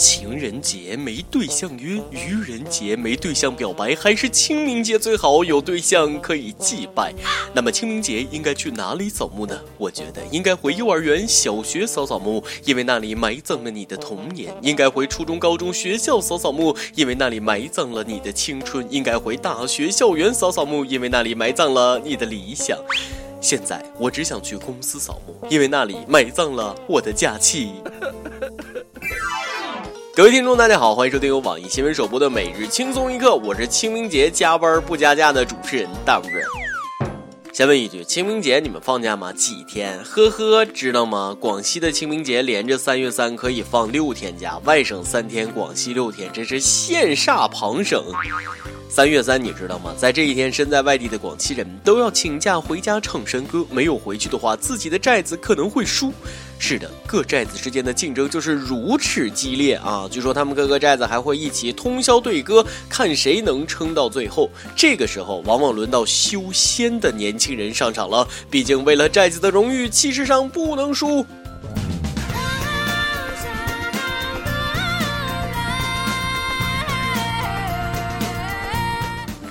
情人节没对象约，愚人节没对象表白，还是清明节最好，有对象可以祭拜。那么清明节应该去哪里扫墓呢？我觉得应该回幼儿园、小学扫扫墓，因为那里埋葬了你的童年；应该回初中、高中学校扫扫墓，因为那里埋葬了你的青春；应该回大学校园扫扫墓，因为那里埋葬了你的理想。现在我只想去公司扫墓，因为那里埋葬了我的假期。各位听众大家好，欢迎收听由网易新闻首播的每日轻松一刻，我是清明节加班不加价的主持人大不忍。先问一句，清明节你们放假吗？几天？呵呵，知道吗？广西的清明节连着3月3可以放6天假，外省3天，广西6天，真是羡煞旁省。3月3你知道吗？在这一天，身在外地的广西人都要请假回家唱山歌，没有回去的话，自己的寨子可能会输。是的，各寨子之间的竞争就是如此激烈啊！据说他们各个寨子还会一起通宵对歌，看谁能撑到最后。这个时候，往往轮到修仙的年轻人上场了，毕竟为了寨子的荣誉，气势上不能输。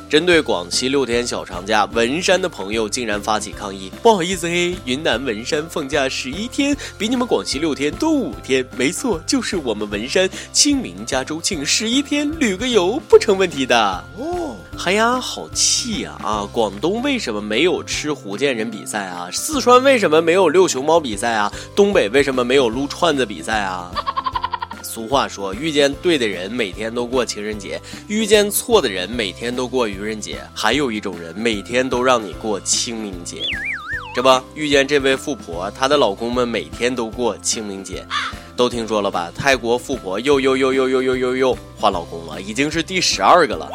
针对广西6天小长假，文山的朋友竟然发起抗议，不好意思嘿，云南文山放假11天，比你们广西6天多5天，没错，就是我们文山清明加周庆11天，旅个游不成问题的哦。哎呀，好气呀！啊，广东为什么没有吃福建人比赛啊？四川为什么没有遛熊猫比赛啊？东北为什么没有撸串子比赛啊？俗话说，遇见对的人每天都过情人节，遇见错的人每天都过愚人节，还有一种人每天都让你过清明节。这不，遇见这位富婆，她的老公们每天都过清明节。都听说了吧？泰国富婆又换老公了，已经是第12个了。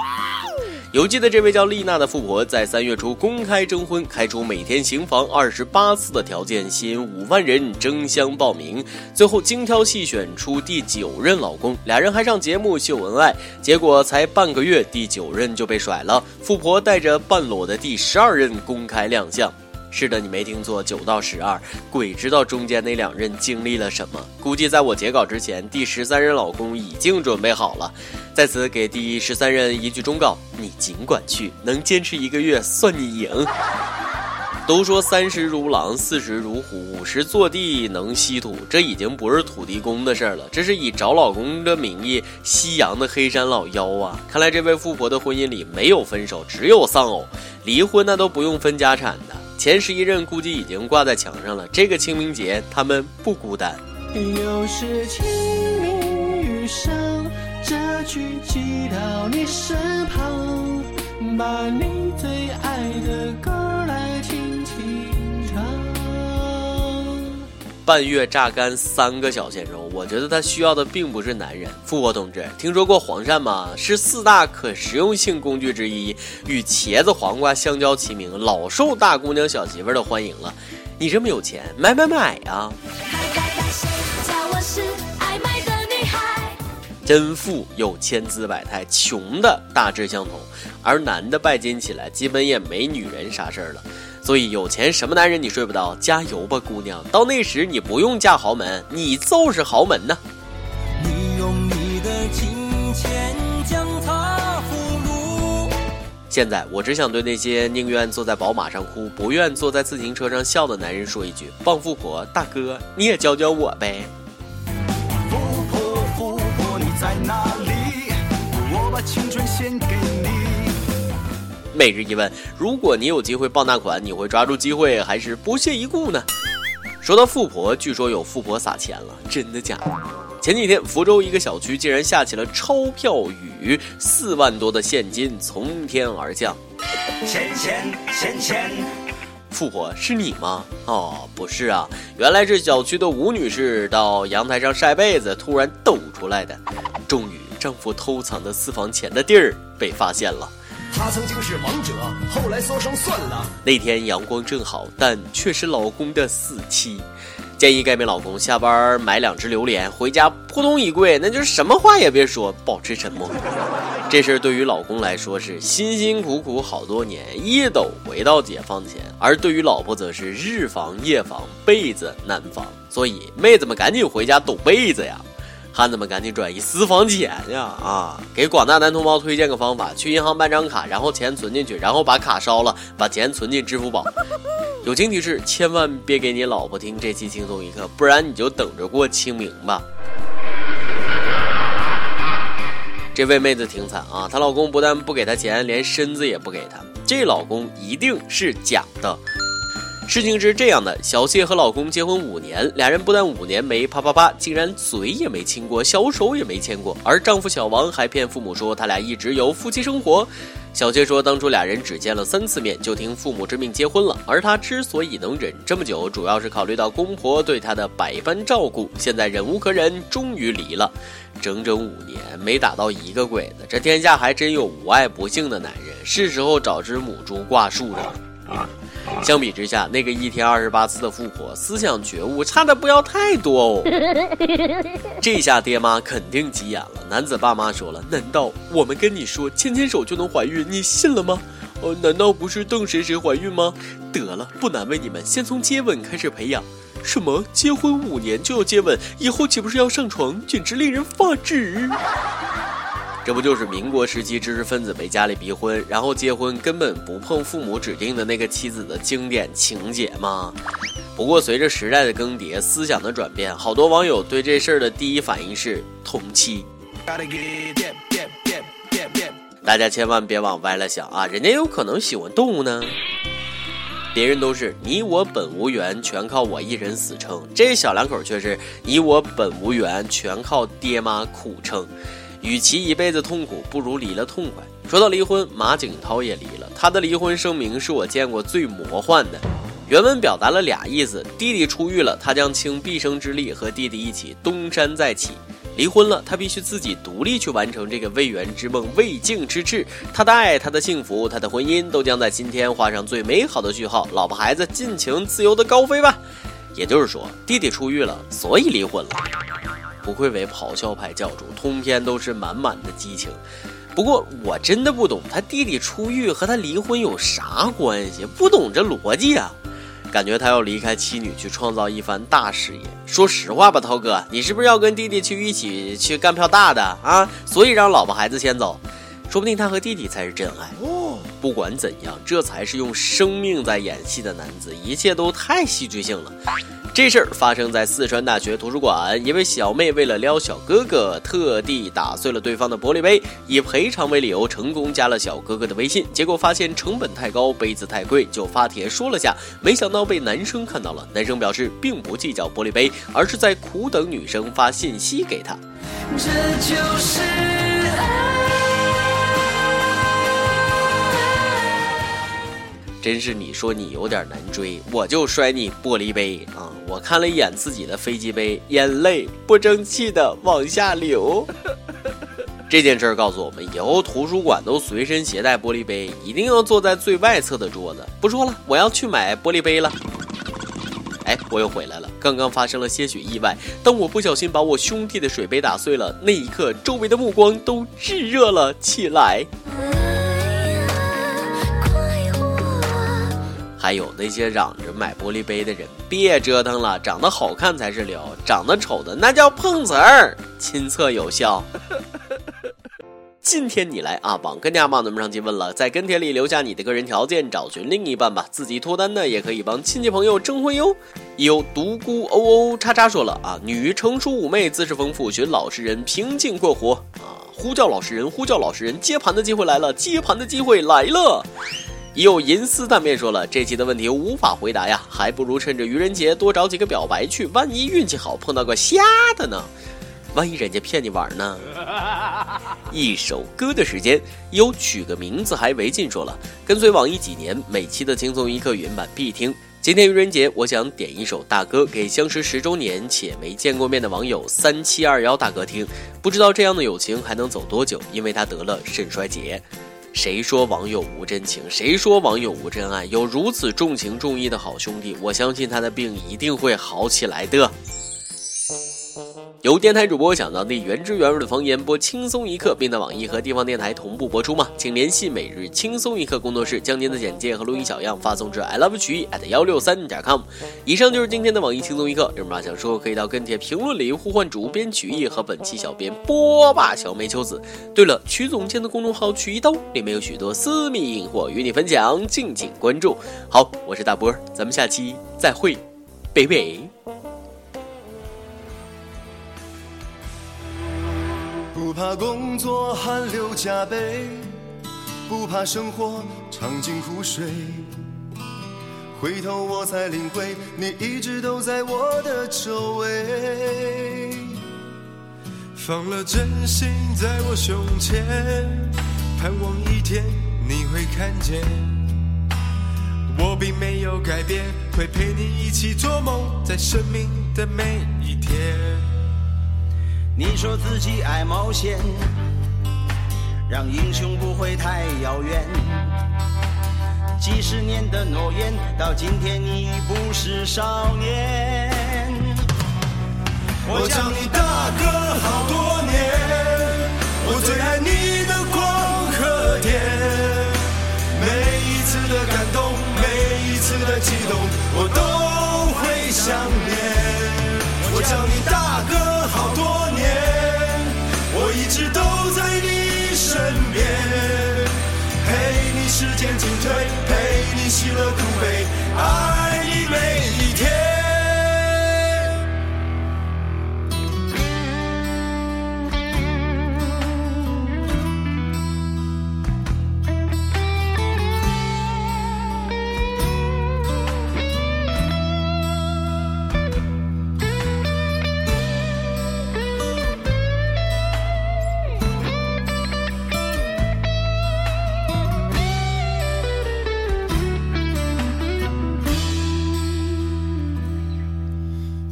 犹记得这位叫丽娜的富婆在3月初公开征婚，开出每天行房28次的条件，吸引5万人争相报名，最后精挑细选出第9任老公，俩人还上节目秀恩爱，结果才半个月，第9任就被甩了。富婆带着半裸的第12任公开亮相。是的，你没听错，9到12，鬼知道中间那2任经历了什么。估计在我截稿之前，第13任老公已经准备好了。在此给第13任一句忠告，你尽管去，能坚持1个月算你赢。都说30如狼，40如虎，50坐地能吸土，这已经不是土地公的事了，这是以找老公的名义吸阳的黑山老妖啊！看来这位富婆的婚姻里没有分手，只有丧偶，离婚那都不用分家产的。前11任估计已经挂在墙上了，这个清明节他们不孤单。又是清明雨上，这句寄到你身旁，把你最爱的歌来轻轻唱。半月榨干3个小鲜肉，我觉得他需要的并不是男人。富婆同志，听说过黄鳝吗？是4大可食用性工具之一，与茄子、黄瓜、香蕉齐名，老受大姑娘小媳妇的欢迎了。你这么有钱，买啊！真富有千姿百态，穷的大致相同，而男的拜金起来基本也没女人啥事儿了。所以有钱什么男人你睡不到，加油吧姑娘，到那时你不用嫁豪门，你就是豪门呢。你用你的金钱将它俘虏。现在我只想对那些宁愿坐在宝马上哭，不愿坐在自行车上笑的男人说一句，傍富婆大哥，你也教教我呗。在哪里？我把青春献给你。每日一问，如果你有机会傍大款，你会抓住机会还是不屑一顾呢？说到富婆，据说有富婆撒钱了，真的假的？前几天福州一个小区竟然下起了钞票雨，4万多的现金从天而降。钱富婆是你吗？哦，不是啊，原来是小区的吴女士到阳台上晒被子突然抖出来的，终于丈夫偷藏的私房钱的地儿被发现了。她曾经是王者，后来说声算了。那天阳光正好，但却是老公的死期。建议该名老公下班买2只榴莲，回家扑通一跪，那就是什么话也别说，保持沉默。这事对于老公来说是辛辛苦苦好多年，一抖回到解放前，而对于老婆则是日防夜防，被子难防。所以妹子们赶紧回家抖被子呀，汉子们赶紧转移私房钱呀！啊，给广大男同胞推荐个方法：去银行办张卡，然后钱存进去，然后把卡烧了，把钱存进支付宝。友情提示：千万别给你老婆听这期轻松一刻，不然你就等着过清明吧。这位妹子挺惨啊，她老公不但不给她钱，连身子也不给她。这老公一定是假的。事情是这样的，小谢和老公结婚5年，俩人不但5年没啪啪啪，竟然嘴也没亲过，小手也没牵过，而丈夫小王还骗父母说他俩一直有夫妻生活。小谢说当初俩人只见了3次面就听父母之命结婚了，而他之所以能忍这么久，主要是考虑到公婆对他的百般照顾，现在忍无可忍，终于离了。整整5年没打到1个鬼子，这天下还真有无爱不幸的男人，是时候找只母猪挂树上了。相比之下，那个一天28次的富婆思想觉悟差的不要太多哦。这下爹妈肯定急眼了，男子爸妈说了，难道我们跟你说牵牵手就能怀孕，你信了吗？难道不是瞪谁谁怀孕吗？得了，不难为你们，先从接吻开始培养。什么结婚5年就要接吻，以后岂不是要上床，简直令人发指。这不就是民国时期知识分子被家里逼婚，然后结婚根本不碰父母指定的那个妻子的经典情节吗？不过随着时代的更迭，思想的转变，好多网友对这事儿的第一反应是同妻。大家千万别往歪了想啊，人家有可能喜欢动物呢。别人都是你我本无缘，全靠我一人死撑，这小两口却是你我本无缘，全靠爹妈苦撑。与其一辈子痛苦，不如离了痛快。说到离婚，马景涛也离了，他的离婚声明是我见过最魔幻的，原文表达了俩意思：弟弟出狱了，他将倾毕生之力和弟弟一起东山再起；离婚了，他必须自己独立去完成这个未圆之梦、未竟之志。他的爱、他的幸福、他的婚姻，都将在今天画上最美好的句号。老婆孩子尽情自由的高飞吧。也就是说，弟弟出狱了，所以离婚了。不愧为咆哮派教主，通篇都是满满的激情。不过我真的不懂，他弟弟出狱和他离婚有啥关系？不懂这逻辑啊！感觉他要离开妻女去创造一番大事业。说实话吧，涛哥，你是不是要跟弟弟去一起去干票大的啊？所以让老婆孩子先走，说不定他和弟弟才是真爱。不管怎样，这才是用生命在演戏的男子，一切都太戏剧性了。这事儿发生在四川大学图书馆，一位小妹为了撩小哥哥，特地打碎了对方的玻璃杯，以赔偿为理由成功加了小哥哥的微信，结果发现成本太高，杯子太贵，就发帖说了下，没想到被男生看到了。男生表示并不计较玻璃杯，而是在苦等女生发信息给他。这就是爱，真是你说你有点难追，我就摔你玻璃杯啊！我看了一眼自己的飞机杯，眼泪不争气的往下流。这件事告诉我们，以后图书馆都随身携带玻璃杯，一定要坐在最外侧的桌子。不说了，我要去买玻璃杯了。哎，我又回来了。刚刚发生了些许意外，当我不小心把我兄弟的水杯打碎了，那一刻周围的目光都炙热了起来。还有那些嚷着买玻璃杯的人，别折腾了，长得好看才是聊，长得丑的那叫碰瓷儿，亲测有效。今天你来啊网跟家骂，咱们上期问了，在跟帖里留下你的个人条件，找寻另一半吧，自己脱单的也可以帮亲戚朋友征婚哟。有独孤叉叉说了啊，女成熟妩媚，姿势丰富，学老实人平静过活啊，呼叫老实人，接盘的机会来了。也有银丝蛋面说了，这期的问题无法回答呀，还不如趁着愚人节多找几个表白去，万一运气好碰到个瞎的呢，万一人家骗你玩呢。一首歌的时间，有取个名字还违禁说了，跟随网易几年，每期的轻松一刻原版必听，今天愚人节我想点一首大哥给相识10周年且没见过面的网友3721大哥听，不知道这样的友情还能走多久，因为他得了肾衰竭。谁说网友无真情？谁说网友无真爱？有如此重情重义的好兄弟，我相信他的病一定会好起来的。由电台主播想到的原汁原味的方言播轻松一刻，并在网易和地方电台同步播出吗？请联系每日轻松一刻工作室，将您的简介和录音小样发送至 iloveqi@163.com。 以上就是今天的网易轻松一刻，有什么想说可以到跟帖评论里呼唤主编曲艺和本期小编波霸小梅秋子。对了，曲总监的公众号曲一刀里面有许多私密硬货与你分享，敬请关注。好，我是大波，咱们下期再会，拜拜。不怕工作汗流浃背，不怕生活尝尽苦水，回头我才领会你一直都在我的周围。放了真心在我胸前，盼望一天你会看见我并没有改变，会陪你一起做梦，在生命的每一天。你说自己爱冒险，让英雄不会太遥远，几十年的诺言，到今天你已不是少年。我叫你大哥好多年，我最爱你的光和点，每一次的感动，每一次的激动，我都会想念。我叫你大哥好多年，我一直都在你身边，陪你时间进退，陪你喜乐苦悲，爱你每一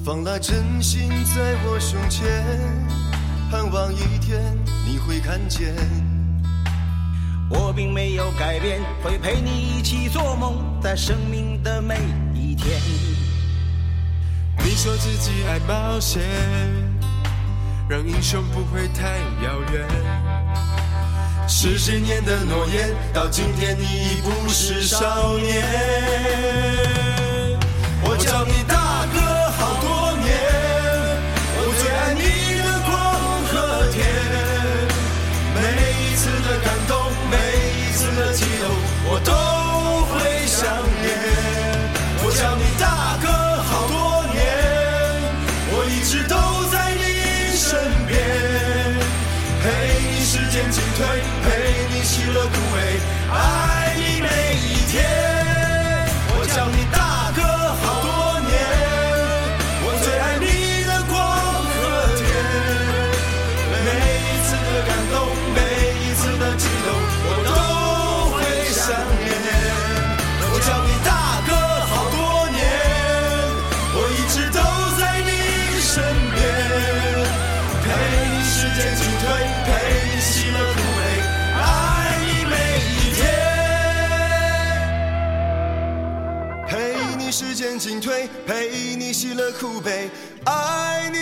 放了真心在我胸前，盼望一天你会看见我并没有改变，会陪你一起做梦，在生命的每一天。你说自己爱冒险，让英雄不会太遥远，十几年的诺言，到今天你已不是少年。我叫你大哥好多年，我最爱你的光和甜，每一次的感动，每一次的激动，我都会想念。我叫你大哥好多年，我一直都在你身边，陪你时间进退，陪你喜乐苦悲，爱你每一天。我叫你大哥好多年，时间进退，陪你喜乐苦悲，爱你。